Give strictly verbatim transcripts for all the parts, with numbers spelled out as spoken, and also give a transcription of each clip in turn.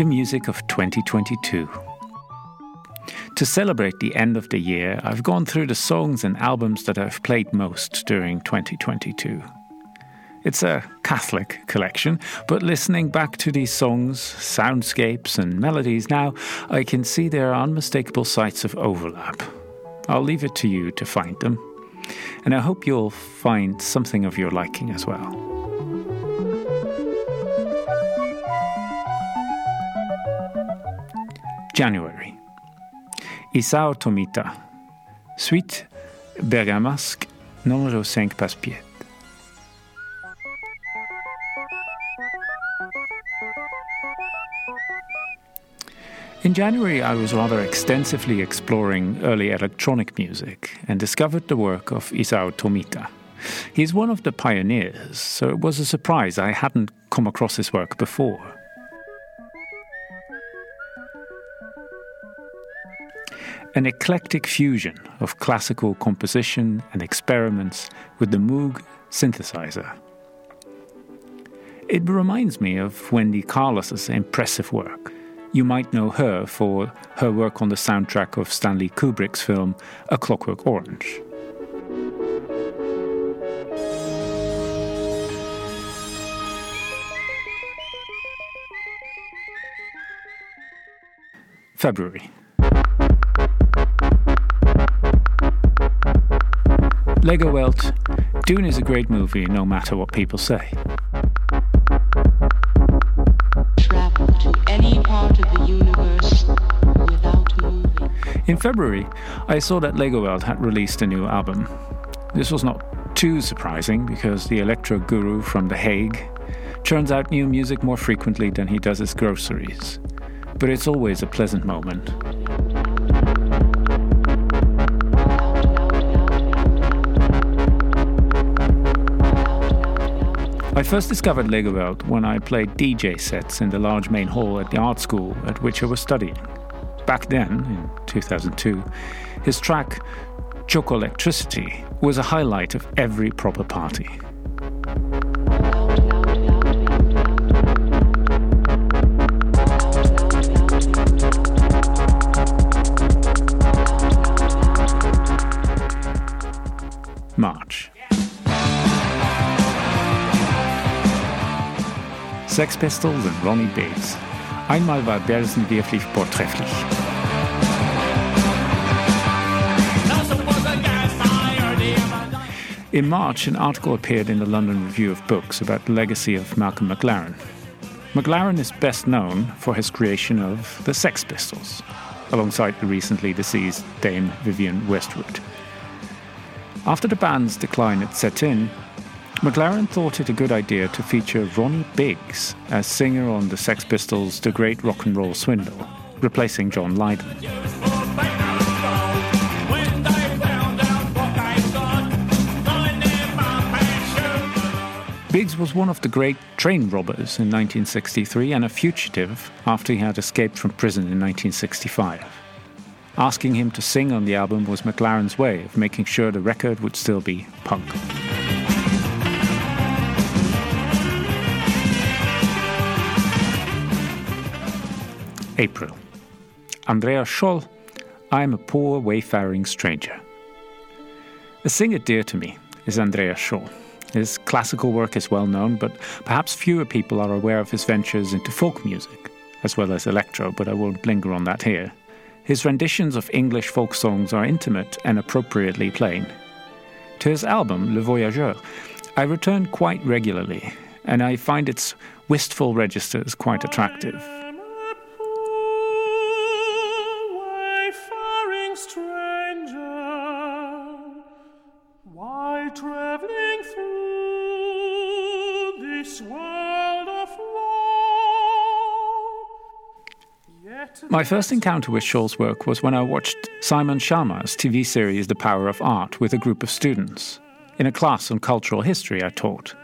the music of twenty twenty-two. To celebrate the end of the year, I've gone through the songs and albums that I've played most during twenty twenty-two. It's a Catholic collection, but listening back to these songs, soundscapes and melodies now, I can see there are unmistakable sites of overlap. I'll leave it to you to find them. And I hope you'll find something of your liking as well. January. Isao Tomita, Suite bergamasque, numero cinque Passepied. In January, I was rather extensively exploring early electronic music and discovered the work of Isao Tomita. He's one of the pioneers, so it was a surprise I hadn't come across his work before. An eclectic fusion of classical composition and experiments with the Moog synthesizer. It reminds me of Wendy Carlos's impressive work. You might know her for her work on the soundtrack of Stanley Kubrick's film A Clockwork Orange. February. Legowelt, Dune is a great movie no matter what people say. In February, I saw that Legowelt had released a new album. This was not too surprising because the electro guru from The Hague churns out new music more frequently than he does his groceries. But it's always a pleasant moment. I first discovered Legowelt when I played D J sets in the large main hall at the art school at which I was studying. Back then, in two thousand two, his track Choco Electricity was a highlight of every proper party. March. Sex Pistols and Ronnie Biggs. Einmal war Bersen wirklich vortrefflich. In March, an article appeared in the London Review of Books about the legacy of Malcolm McLaren. McLaren is best known for his creation of the Sex Pistols, alongside the recently deceased Dame Vivienne Westwood. After the band's decline had set in, McLaren thought it a good idea to feature Ronnie Biggs as singer on the Sex Pistols' The Great Rock and Roll Swindle, replacing John Lydon. Biggs was one of the great train robbers in nineteen sixty-three and a fugitive after he had escaped from prison in nineteen sixty-five. Asking him to sing on the album was McLaren's way of making sure the record would still be punk. April. Andreas Scholl, I'm a Poor Wayfaring Stranger. A singer dear to me is Andreas Scholl. His classical work is well known, but perhaps fewer people are aware of his ventures into folk music, as well as electro, but I won't linger on that here. His renditions of English folk songs are intimate and appropriately plain. To his album, Le Voyageur, I return quite regularly, and I find its wistful registers quite attractive. My first encounter with Scholl's work was when I watched Simon Sharma's T V series The Power of Art with a group of students, in a class on cultural history I taught.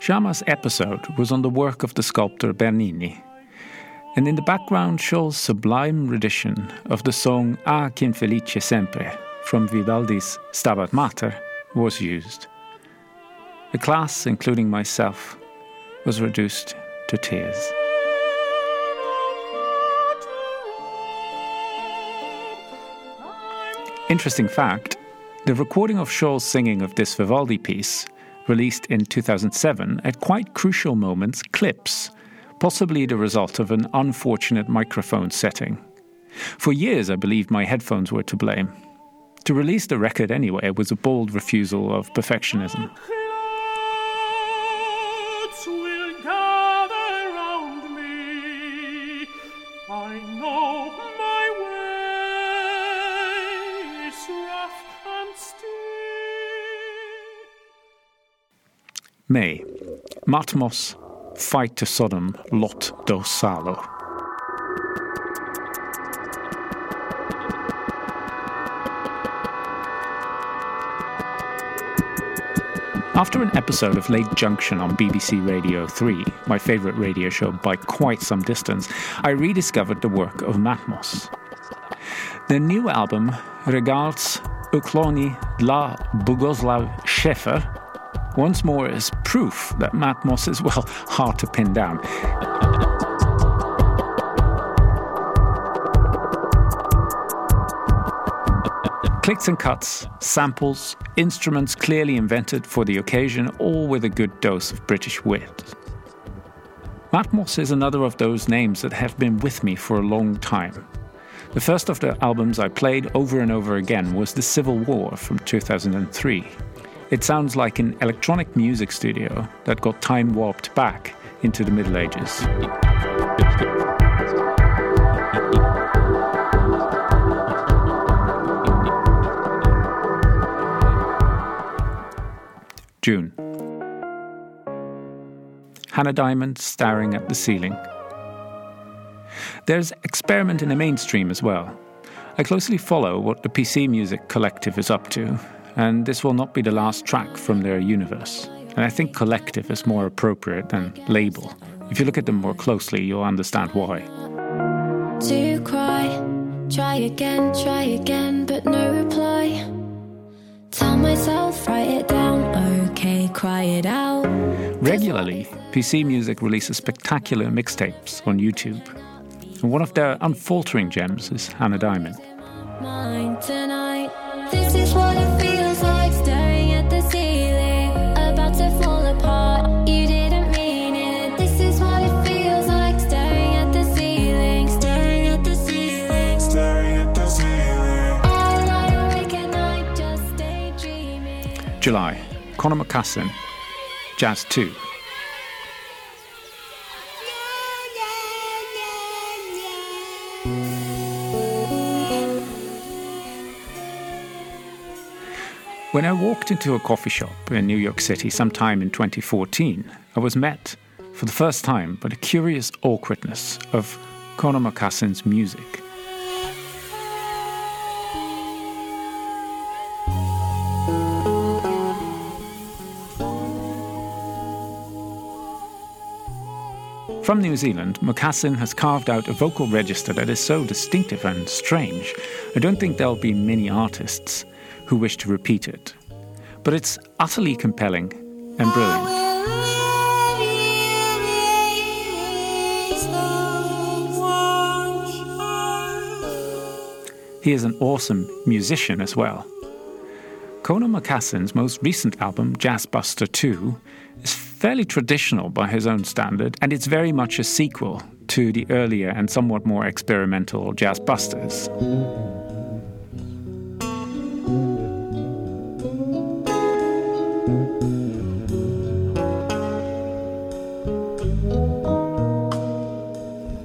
Sharma's episode was on the work of the sculptor Bernini, and in the background Scholl's sublime rendition of the song Ah che felice sempre from Vivaldi's Stabat Mater was used. The class, including myself, was reduced to tears. Interesting fact, the recording of Scholl's singing of this Vivaldi piece, released in two thousand seven, at quite crucial moments clips, possibly the result of an unfortunate microphone setting. For years, I believed my headphones were to blame. To release the record anyway was a bold refusal of perfectionism. May. Matmos, Fight to Sodom, Lot do Salo. After an episode of Late Junction on B B C Radio three, my favourite radio show by quite some distance, I rediscovered the work of Matmos. Their new album, Regards Ukloni dla Bogoslav Schaefer, once more is proof that Matmos is, well, hard to pin down. Clicks and cuts, samples, instruments clearly invented for the occasion, all with a good dose of British wit. Matmos is another of those names that have been with me for a long time. The first of the albums I played over and over again was The Civil War from two thousand three. It sounds like an electronic music studio that got time warped back into the Middle Ages. June. Hannah Diamond staring at the ceiling. There's experiment in the mainstream as well. I closely follow what the P C Music collective is up to, and this will not be the last track from their universe. And I think collective is more appropriate than label. If you look at them more closely, you'll understand why. To cry, try again, try again, but no reply. Tell myself, write it down, okay, cry it out. Regularly, P C Music releases spectacular mixtapes on YouTube. And one of their unfaltering gems is Hannah Diamond. Mine tonight, this is what it feels. July, Conor McCassin, Jazz two. When I walked into a coffee shop in New York City sometime in twenty fourteen, I was met for the first time by the curious awkwardness of Conor McCassin's music. From New Zealand, McCassin has carved out a vocal register that is so distinctive and strange, I don't think there'll be many artists who wish to repeat it. But it's utterly compelling and brilliant. He is an awesome musician as well. Conor McCassin's most recent album, Jazz Buster two, is fairly traditional by his own standard, and it's very much a sequel to the earlier and somewhat more experimental Jazz Busters.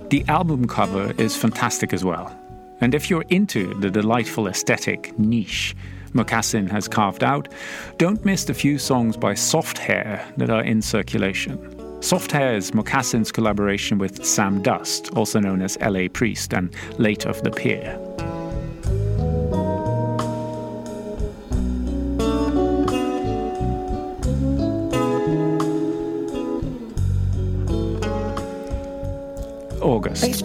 The album cover is fantastic as well. And if you're into the delightful aesthetic niche McCassin has carved out, don't miss the few songs by Soft Hair that are in circulation. Soft Hair is McCassin's collaboration with Sam Dust, also known as L A Priest and later of The Pier. August.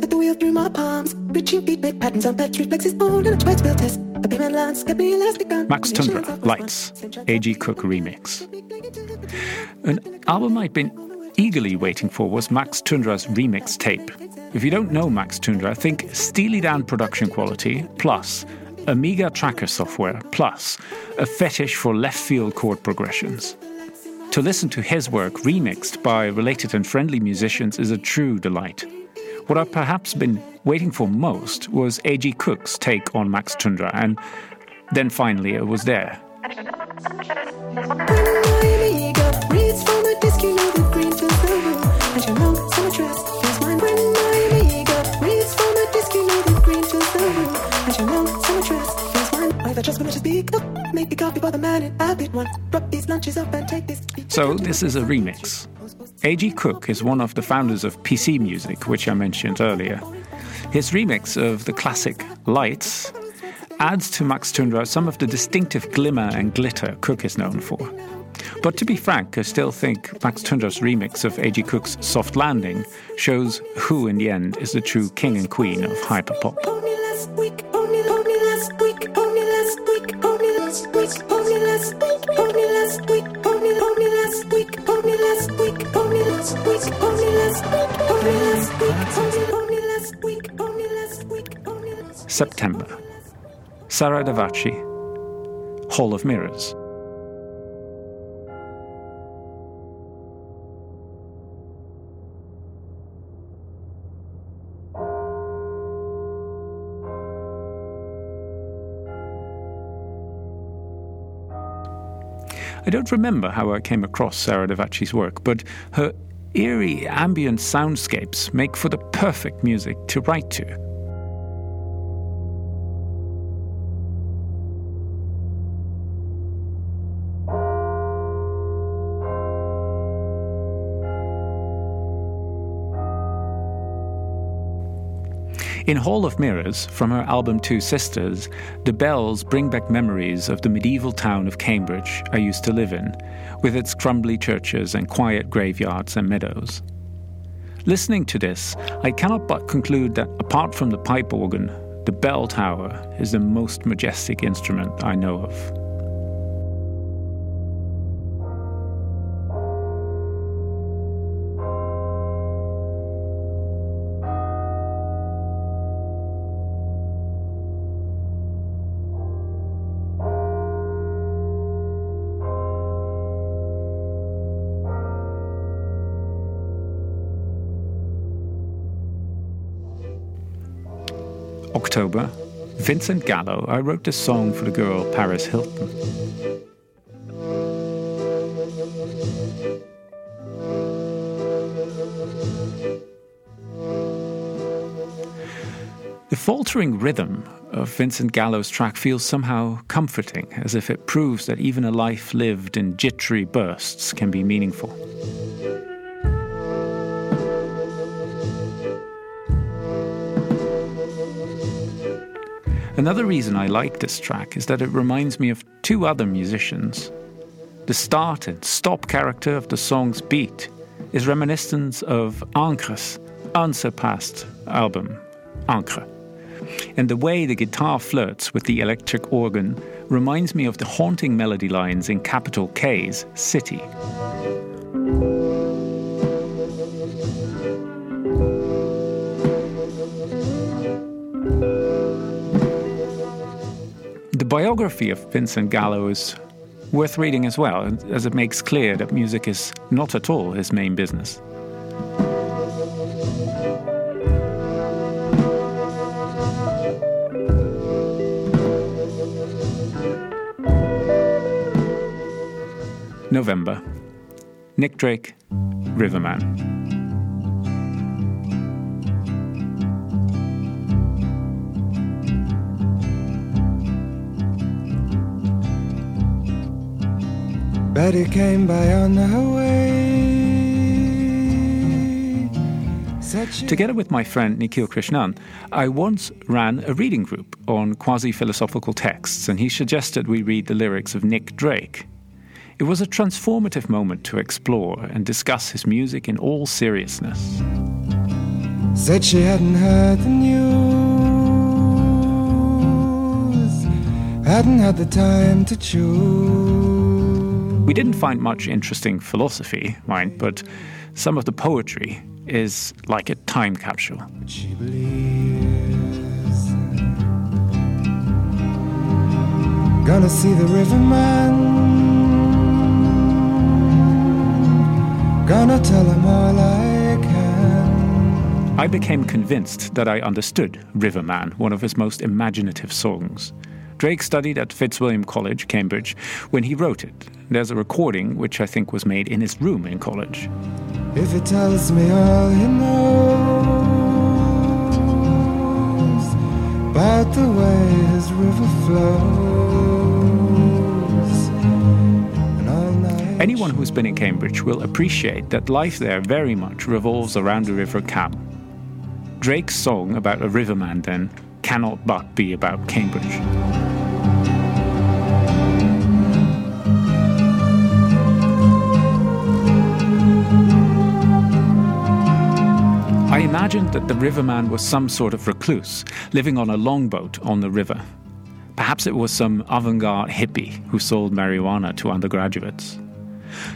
But the wheel through my palms, reaching deep, make patterns on patch reflexes, old and a twice built test. A payment lines, a be elastic on Max Tundra, Lights, A G Cook remix. An album I'd been eagerly waiting for was Max Tundra's remix tape, If you don't know Max Tundra, think steely down production quality, plus Amiga tracker software, plus a fetish for left-field chord progressions. To listen to his work remixed by related and friendly musicians is a true delight. What I've perhaps been waiting for most was A G Cook's take on Max Tundra, and then finally it was there. So this is a remix. A G Cook is one of the founders of P C Music, which I mentioned earlier. His remix of the classic Lights adds to Max Tundra some of the distinctive glimmer and glitter Cook is known for. But to be frank, I still think Max Tundra's remix of A G Cook's Soft Landing shows who in the end is the true king and queen of hyperpop. September. Sara Davacci, Hall of Mirrors. I don't remember how I came across Sara Davacci's work, but her eerie ambient soundscapes make for the perfect music to write to. In Hall of Mirrors, from her album Two Sisters, the bells bring back memories of the medieval town of Cambridge I used to live in, with its crumbly churches and quiet graveyards and meadows. Listening to this, I cannot but conclude that apart from the pipe organ, the bell tower is the most majestic instrument I know of. October, Vincent Gallo, I wrote this song for the girl Paris Hilton. The faltering rhythm of Vincent Gallo's track feels somehow comforting, as if it proves that even a life lived in jittery bursts can be meaningful. Another reason I like this track is that it reminds me of two other musicians. The start and stop character of the song's beat is reminiscent of Ancre's unsurpassed album, Ancre. And the way the guitar flirts with the electric organ reminds me of the haunting melody lines in Capital K's City. The biography of Vincent Gallo is worth reading as well, as it makes clear that music is not at all his main business. November. Nick Drake, Riverman. Betty came by on her way. Together with my friend Nikhil Krishnan, I once ran a reading group on quasi-philosophical texts, and he suggested we read the lyrics of Nick Drake. It was a transformative moment to explore and discuss his music in all seriousness. Said she hadn't heard the news, hadn't had the time to choose. We didn't find much interesting philosophy, mind, but some of the poetry, is like a time capsule. She believes. Gonna see the riverman. Gonna tell him all I can. I became convinced that I understood Riverman, one of his most imaginative songs. Drake studied at Fitzwilliam College, Cambridge, when he wrote it. There's a recording which I think was made in his room in college. If he tells me all he knows about the way his river flows, and all night. Anyone who's been in Cambridge will appreciate that life there very much revolves around the River Cam. Drake's song about a riverman, then, cannot but be about Cambridge. I imagined that the riverman was some sort of recluse, living on a longboat on the river. Perhaps it was some avant-garde hippie who sold marijuana to undergraduates.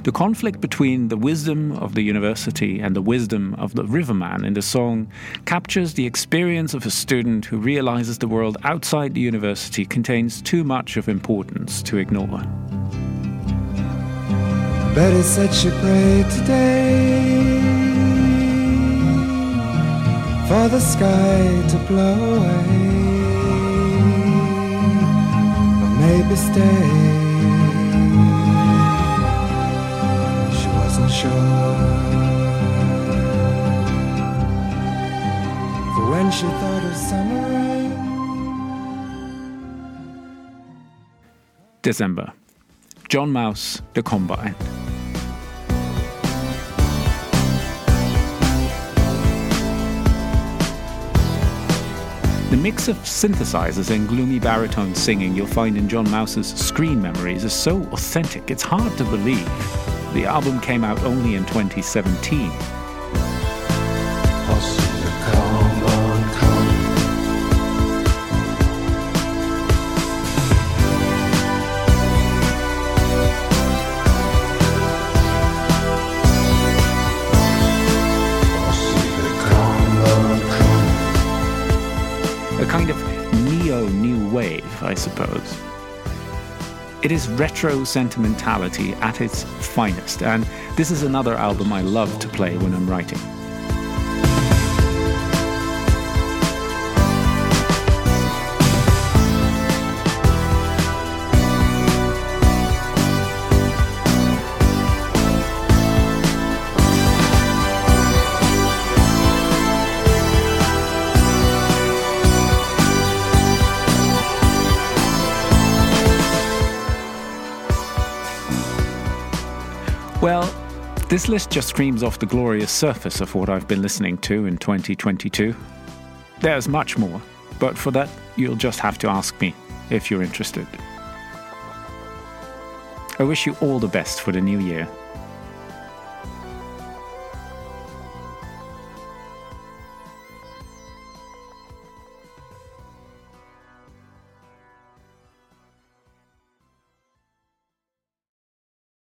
The conflict between the wisdom of the university and the wisdom of the riverman in the song captures the experience of a student who realizes the world outside the university contains too much of importance to ignore. Betty said she prayed today for the sky to blow away, or maybe stay. She wasn't sure. For when she thought of summer rain. December. John Mouse, The Combine. The mix of synthesizers and gloomy baritone singing you'll find in John Mouse's Screen Memories is so authentic it's hard to believe. The album came out only in twenty seventeen. I suppose. It is retro sentimentality at its finest, and this is another album I love to play when I'm writing. Well, this list just screams off the glorious surface of what I've been listening to in twenty twenty-two. There's much more, but for that, you'll just have to ask me if you're interested. I wish you all the best for the new year.